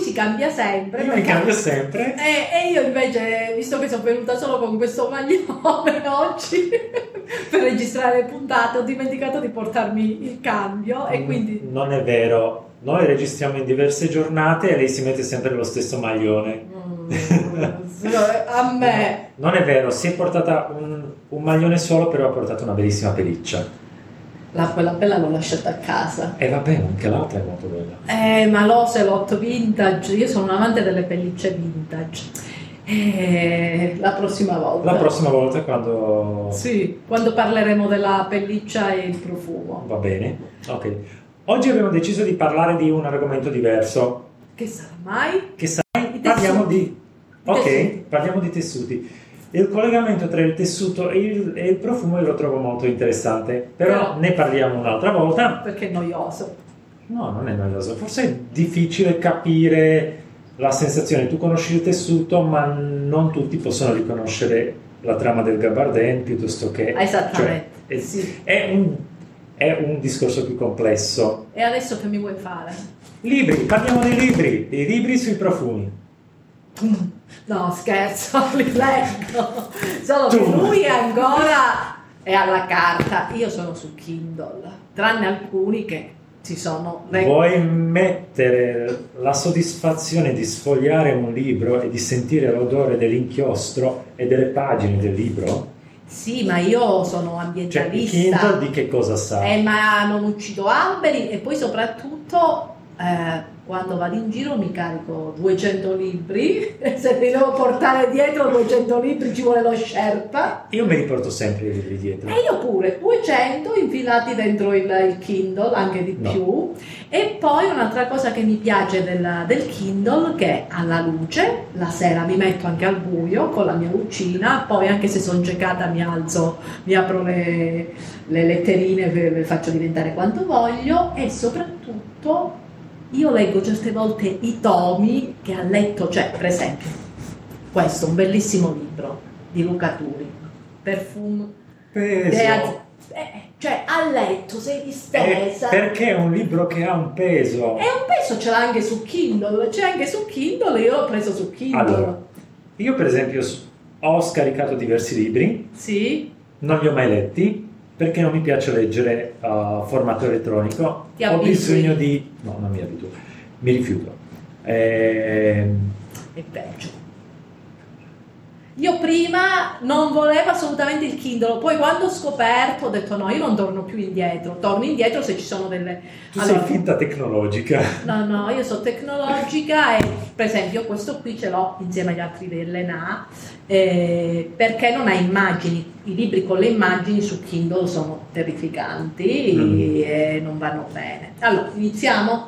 lui si cambia sempre. Lui cambia sempre. E io invece, visto che sono venuta solo con questo maglione oggi per registrare le puntate, ho dimenticato di portarmi il cambio e quindi... Non è vero. Noi registriamo in diverse giornate e lei si mette sempre lo stesso maglione. A me non è vero, si è portata un maglione solo, però ha portato una bellissima pelliccia. Quella bella l'ho lasciata a casa. E vabbè, anche l'altra è molto bella. Ma l'Ocelot vintage, io sono un amante delle pellicce vintage. La prossima volta quando... Sì, quando parleremo della pelliccia e il profumo. Va bene, ok. Oggi abbiamo deciso di parlare di un argomento diverso. Che sarà mai? Che sarà? Parliamo di tessuti. Il collegamento tra il tessuto e il profumo lo trovo molto interessante, però ne parliamo un'altra volta. Perché è noioso. No, non è noioso. Forse è difficile capire la sensazione. Tu conosci il tessuto, ma non tutti possono riconoscere la trama del gabardin piuttosto che... Esattamente. Cioè, sì. È un discorso più complesso. E adesso che mi vuoi fare? Libri, parliamo dei libri sui profumi. No, scherzo, li leggo. Solo che lui ancora è alla carta. Io sono su Kindle, tranne alcuni che si sono... Vuoi mettere la soddisfazione di sfogliare un libro e di sentire l'odore dell'inchiostro e delle pagine del libro? Sì, ma io sono ambientalista. Cioè, di che cosa sa? Ma non uccido alberi e poi soprattutto quando vado in giro mi carico 200 libri e se mi devo portare dietro 200 libri ci vuole lo Sherpa. Io me li porto sempre i libri dietro. E io pure, 200 infilati dentro il Kindle, anche di più. E poi un'altra cosa che mi piace del Kindle, che alla luce, la sera mi metto anche al buio con la mia lucina, poi anche se sono ciecata mi alzo, mi apro le letterine, le faccio diventare quanto voglio e soprattutto io leggo certe volte i tomi che ha letto, cioè per esempio questo, un bellissimo libro di Luca Turin, Profumo. Cioè a letto sei distesa perché è un libro che ha un peso ce l'ha anche su Kindle io l'ho preso su Kindle. Allora, io per esempio ho scaricato diversi libri, sì, non li ho mai letti perché non mi piace leggere formato elettronico. Non mi abituo, mi rifiuto. È peggio. Io prima non volevo assolutamente il Kindle, poi quando ho scoperto ho detto no, io non torno più indietro, torno indietro se ci sono delle... sei finta tecnologica. No, io sono tecnologica e per esempio questo qui ce l'ho insieme agli altri dell'Ellena perché non ha immagini, i libri con le immagini su Kindle sono terrificanti e non vanno bene. Allora, iniziamo.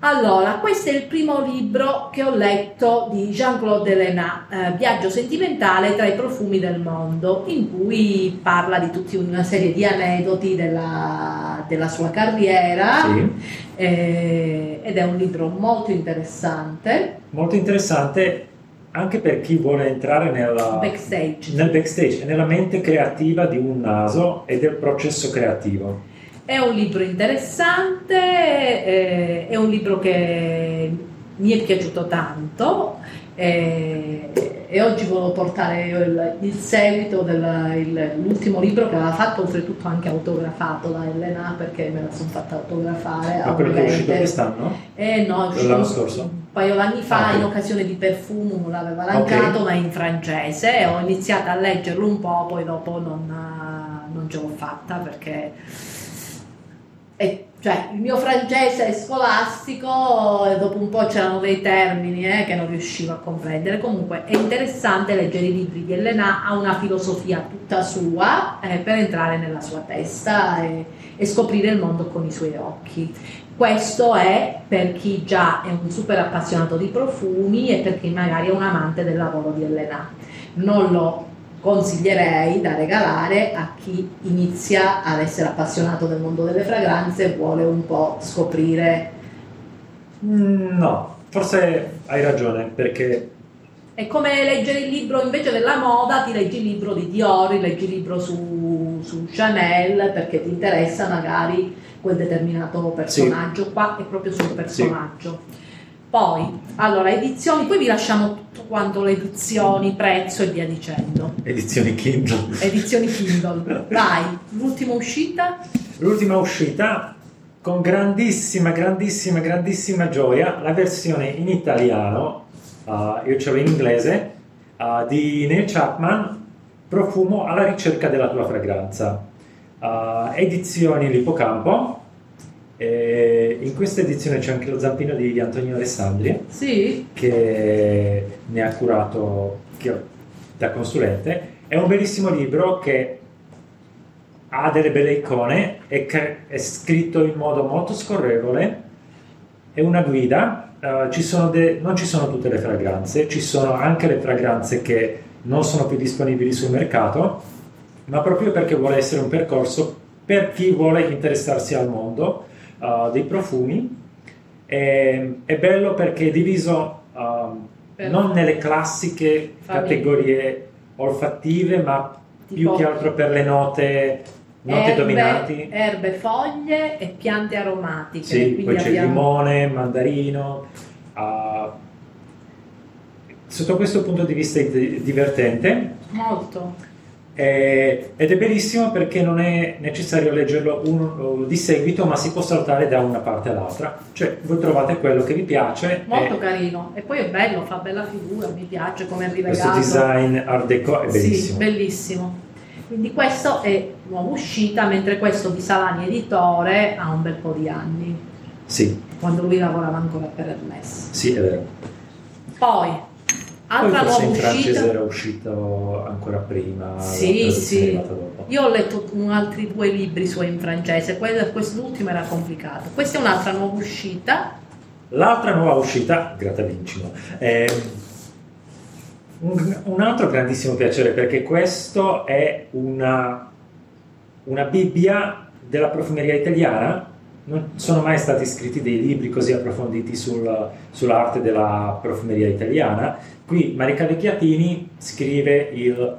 Allora, questo è il primo libro che ho letto di Jean-Claude Ellena, Viaggio sentimentale tra i profumi del mondo, in cui parla di tutta una serie di aneddoti della sua carriera, sì. Ed è un libro molto interessante. Molto interessante anche per chi vuole entrare nel backstage, nella mente creativa di un naso e del processo creativo. È un libro interessante, è un libro che mi è piaciuto tanto e oggi volevo portare il seguito dell'ultimo libro che aveva fatto, oltretutto anche autografato da Ellena perché me la sono fatta autografare. Ma quello che è uscito quest'anno? No, è uscito l'anno scorso. Un paio d'anni fa in occasione di Profumo l'aveva lanciato, ma in francese. Ho iniziato a leggerlo un po', poi dopo non ce l'ho fatta perché... il mio francese è scolastico e dopo un po' c'erano dei termini che non riuscivo a comprendere. Comunque è interessante leggere i libri di Ellena, ha una filosofia tutta sua per entrare nella sua testa e scoprire il mondo con i suoi occhi. Questo è per chi già è un super appassionato di profumi e per chi magari è un amante del lavoro di Ellena. Non lo consiglierei da regalare a chi inizia ad essere appassionato del mondo delle fragranze e vuole un po' scoprire. No, forse hai ragione, perché è come leggere il libro invece della moda, ti leggi il libro di Dior, leggi il libro su Chanel perché ti interessa magari quel determinato personaggio. Qua è proprio sul personaggio. Poi, allora, edizioni, poi vi lasciamo tutto quanto, le edizioni, prezzo e via dicendo. Edizioni Kindle. Edizioni Kindle. Vai, l'ultima uscita. L'ultima uscita, con grandissima gioia, la versione in italiano, io ce l'ho in inglese, di Neil Chapman, Profumo. Alla ricerca della tua fragranza. Edizioni Ippocampo. E in questa edizione c'è anche lo zampino di Antonio Alessandri, sì, che ne ha curato da consulente. È un bellissimo libro che ha delle belle icone, è scritto in modo molto scorrevole, è una guida, non ci sono tutte le fragranze, ci sono anche le fragranze che non sono più disponibili sul mercato, ma proprio perché vuole essere un percorso per chi vuole interessarsi al mondo dei profumi. È bello perché è diviso non nelle classiche categorie olfattive, ma tipo, più che altro per le note dominanti, erbe, foglie e piante aromatiche, sì, poi c'è limone, mandarino. Sotto questo punto di vista è divertente molto, ed è bellissimo perché non è necessario leggerlo di seguito, ma si può saltare da una parte all'altra, cioè voi trovate quello che vi piace. Molto carino, e poi è bello, fa bella figura, mi piace come è rivelato, questo design art deco è bellissimo, sì, bellissimo. Quindi questo è nuova uscita, mentre questo di Salani Editore ha un bel po' di anni, sì, quando lui lavorava ancora per Hermès, sì, è vero. Poi altra nuova uscita. In francese era uscito ancora prima. Sì, sì. Dopo. Io ho letto altri due libri suoi in francese, quest'ultimo era complicato. Questa è un'altra nuova uscita. L'altra nuova uscita, Gratavincino. Un altro grandissimo piacere, perché questo è una Bibbia della profumeria italiana. Non sono mai stati scritti dei libri così approfonditi sull'arte della profumeria italiana. Qui Marica Vecchiatini scrive il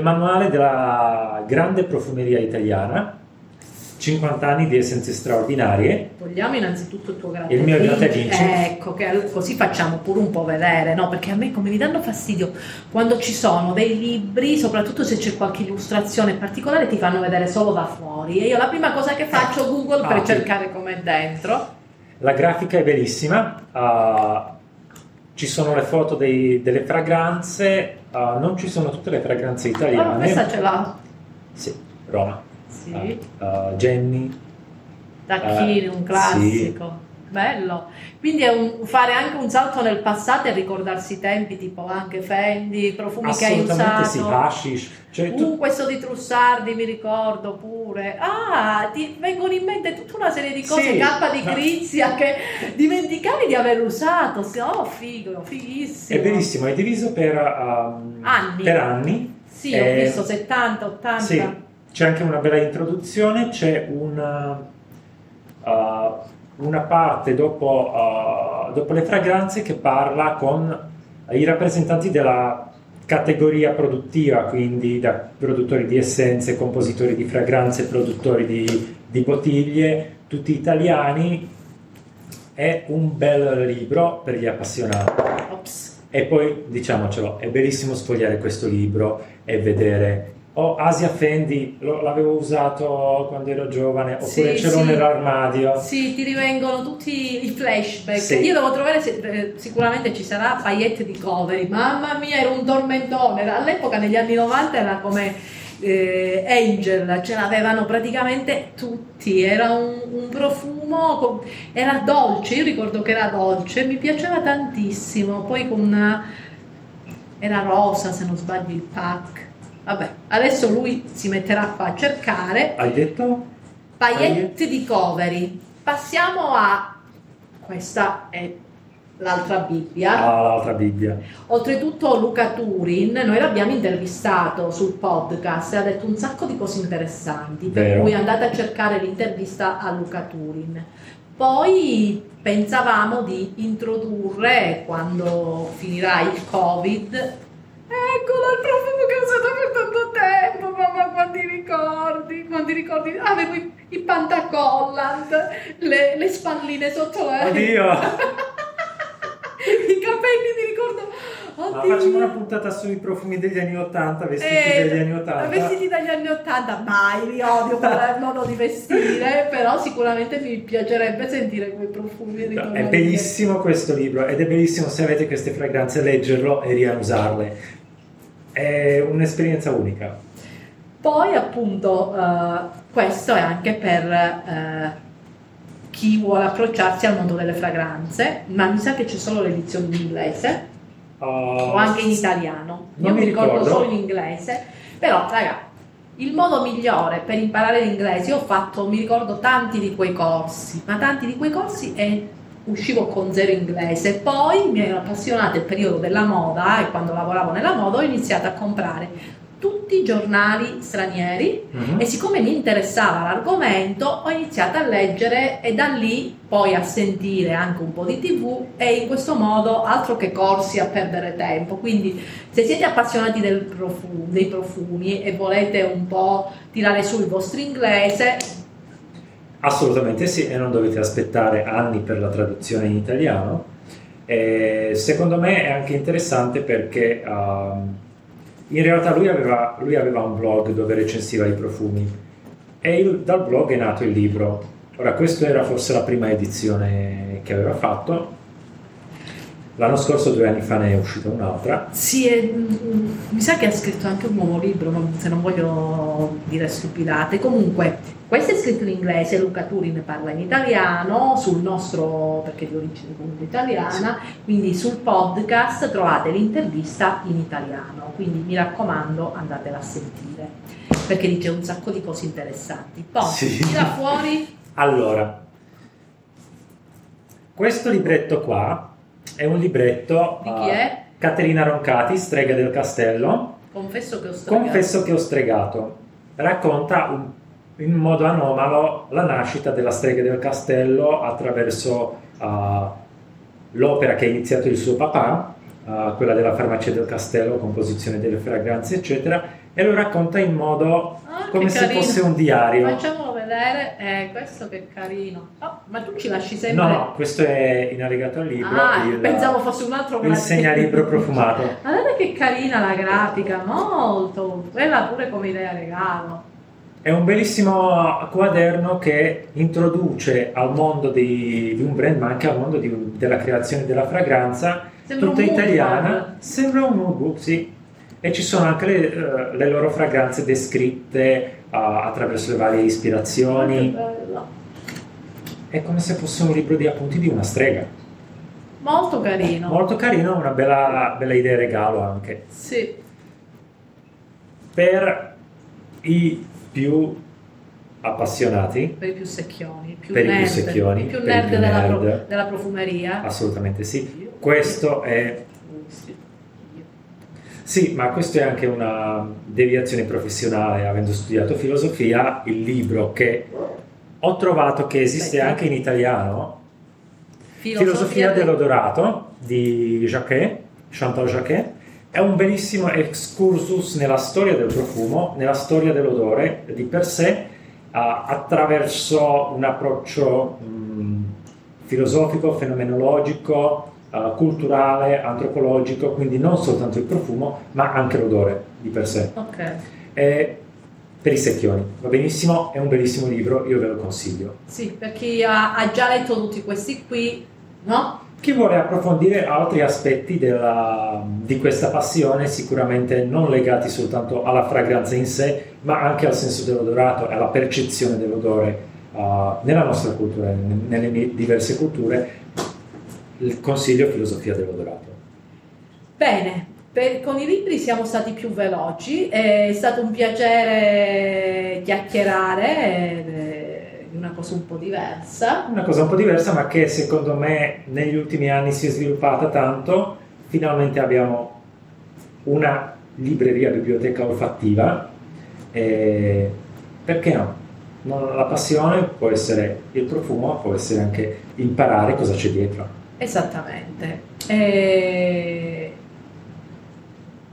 manuale della grande profumeria italiana, 50 anni di essenze straordinarie. Vogliamo innanzitutto il tuo Gratta Vinci. Il mio Gratta Vinci. Ecco, che così facciamo pure un po' vedere, no? Perché a me come mi danno fastidio quando ci sono dei libri, soprattutto se c'è qualche illustrazione particolare, ti fanno vedere solo da fuori. E io la prima cosa che faccio Google per cercare com'è dentro. La grafica è bellissima, ci sono le foto delle fragranze, non ci sono tutte le fragranze italiane. Ma questa ce l'ha? Sì, Roma. Sì. Jenny Tacchini, un classico, sì. Bello, quindi è fare anche un salto nel passato e ricordarsi i tempi, tipo anche Fendi, profumi che hai usato, sì, hashish, cioè, questo di Trussardi mi ricordo pure, ti vengono in mente tutta una serie di cose, sì, K di Grizia che dimenticavi di aver usato, fighissimo, è bellissimo, è diviso per anni, sì, ho visto 70, 80, sì. C'è anche una bella introduzione, c'è una parte dopo le fragranze che parla con i rappresentanti della categoria produttiva, quindi da produttori di essenze, compositori di fragranze, produttori di bottiglie, tutti italiani. È un bel libro per gli appassionati. Ops. E poi, diciamocelo, è bellissimo sfogliare questo libro e vedere... Asia Fendi, l'avevo usato quando ero giovane, oppure ce l'ho nell'armadio. Sì, ti rivengono tutti i flashback. Sì. Io devo trovare, sicuramente ci sarà, paillette di Coveri. Mamma mia, era un tormentone. All'epoca, negli anni 90, era come Angel, ce l'avevano praticamente tutti. Era un profumo, era dolce, io ricordo che era dolce, mi piaceva tantissimo. Poi era rosa, se non sbaglio, il pack. Vabbè, adesso lui si metterà qua a cercare. Hai detto? Paillette di Coveri. Passiamo a... Questa è l'altra Bibbia. L'altra Bibbia. Oltretutto Luca Turin, noi l'abbiamo intervistato sul podcast e ha detto un sacco di cose interessanti. Per cui andate a cercare l'intervista a Luca Turin. Poi pensavamo di introdurre, quando finirà il Covid... Eccolo il profumo che ho usato per tanto tempo, mamma, quanti ricordi! ricordi? Non ti ricordi? Avevo i pantacollant, le spalline sotto l'aria. Oddio! I capelli, mi ricordo. Oddio. Facciamo una puntata sui profumi degli anni 80, vestiti degli anni 80. Vestiti dagli anni 80, mai, li odio per il modo di vestire, però sicuramente mi piacerebbe sentire quei profumi. No, è bellissimo questo libro ed è bellissimo se avete queste fragranze leggerlo e riusarle. È un'esperienza unica. Poi appunto questo è anche per... chi vuole approcciarsi al mondo delle fragranze, ma mi sa che c'è solo l'edizione in inglese o anche in italiano. Io mi ricordo solo in inglese, però raga, il modo migliore per imparare l'inglese, io ho fatto, mi ricordo tanti di quei corsi, ma tanti di quei corsi e uscivo con zero inglese. Poi mi ero appassionata al periodo della moda e quando lavoravo nella moda ho iniziato a comprare tutti i giornali stranieri e siccome mi interessava l'argomento ho iniziato a leggere e da lì poi a sentire anche un po' di TV e in questo modo altro che corsi a perdere tempo. Quindi se siete appassionati dei profumi e volete un po' tirare su il vostro inglese, assolutamente sì, e non dovete aspettare anni per la traduzione in italiano. E secondo me è anche interessante perché in realtà lui aveva un blog dove recensiva i profumi e dal blog è nato il libro. Ora, questa era forse la prima edizione che aveva fatto. L'anno scorso, 2 anni fa, ne è uscita un'altra. Sì, mi sa che ha scritto anche un nuovo libro, se non voglio dire stupidate. Comunque, questo è scritto in inglese, Luca Turin parla in italiano, sul nostro, perché di origine comunque italiana, quindi sul podcast trovate l'intervista in italiano, quindi mi raccomando andatela a sentire, perché dice un sacco di cose interessanti. Poi, tira fuori... Allora, questo libretto qua è un libretto... Di chi è? Caterina Roncati, Strega del Castello. Confesso che ho stregato. Racconta in modo anomalo la nascita della Strega del Castello attraverso l'opera che ha iniziato il suo papà, quella della farmacia del castello, composizione delle fragranze eccetera, e lo racconta in modo come se fosse un diario. Facciamolo vedere, questo che carino. Oh, ma tu ci lasci sempre? No, questo è in allegato al libro. Pensavo fosse un altro il segnalibro profumato. Guardate che carina la grafica, molto bella pure come idea regalo. È un bellissimo quaderno che introduce al mondo di un brand, ma anche al mondo della creazione della fragranza, tutta italiana. Sembra un notebook, sì. E ci sono anche le loro fragranze descritte attraverso le varie ispirazioni. È come se fosse un libro di appunti di una strega. Molto carino. Molto carino, una bella idea regalo anche. Sì. Per i più appassionati, per i più secchioni, più nerd della profumeria, assolutamente sì. Questo è anche una deviazione professionale, avendo studiato filosofia. Il libro che ho trovato che esiste anche in italiano, Filosofia dell'Odorato di Chantal Jacquet, è un bellissimo excursus nella storia del profumo, nella storia dell'odore di per sé, attraverso un approccio filosofico, fenomenologico, culturale, antropologico, quindi non soltanto il profumo, ma anche l'odore di per sé. Ok. E per i secchioni, va benissimo, è un bellissimo libro, io ve lo consiglio. Sì, per chi ha già letto tutti questi qui, no? Chi vuole approfondire altri aspetti di questa passione, sicuramente non legati soltanto alla fragranza in sé, ma anche al senso dell'odorato e alla percezione dell'odore nella nostra cultura, nelle diverse culture, il consiglio Filosofia dell'Odorato. Bene, con i libri siamo stati più veloci, è stato un piacere chiacchierare. Una cosa un po' diversa, ma che secondo me negli ultimi anni si è sviluppata tanto. Finalmente abbiamo una libreria, biblioteca olfattiva, perché no? La passione può essere il profumo, può essere anche imparare cosa c'è dietro. Esattamente.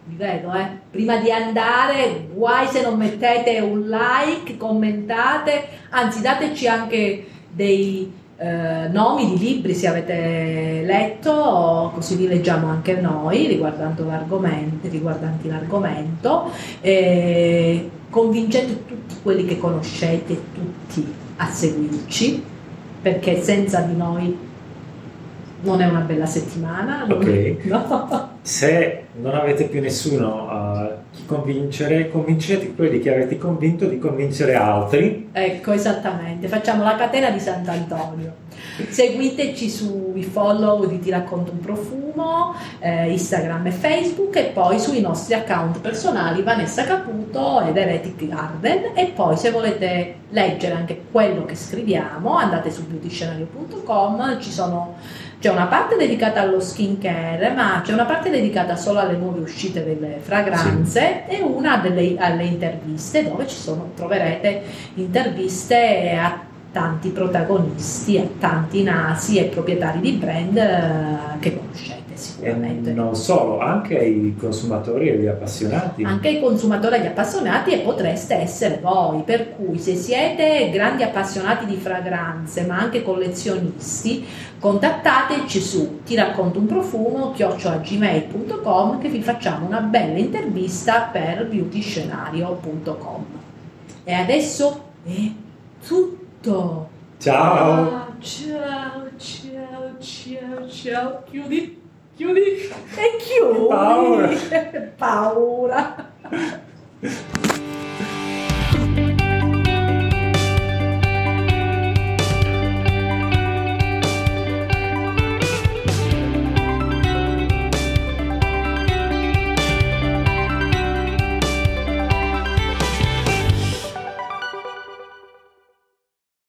vi vedo, prima di andare, guai se non mettete un like, commentate, anzi dateci anche dei nomi di libri se avete letto, così li leggiamo anche noi riguardanti l'argomento, e convincete tutti quelli che conoscete, tutti a seguirci, perché senza di noi non è una bella settimana. Okay. No. Se non avete più nessuno a convincere, convincete quelli che avete convinto di convincere altri. Ecco, esattamente, facciamo la catena di Sant'Antonio. Seguiteci sui follow di Ti Racconto un Profumo, Instagram e Facebook, e poi sui nostri account personali Vanessa Caputo ed Eretic Garden, e poi se volete leggere anche quello che scriviamo andate su beautyscenario.com, c'è una parte dedicata allo skin care, ma c'è una parte dedicata solo alle nuove uscite delle fragranze, sì, e una alle interviste, dove troverete interviste a tanti protagonisti, a tanti nasi e proprietari di brand che conoscete sicuramente. E non solo, anche ai consumatori e agli appassionati. Anche ai consumatori e agli appassionati, e potreste essere voi, per cui se siete grandi appassionati di fragranze ma anche collezionisti, contattateci su tiraccontounprofumo@gmail.com, che vi facciamo una bella intervista per beautyscenario.com. E adesso è tutto. Ciao. Ciao. Chiudi e chiudi. Paura.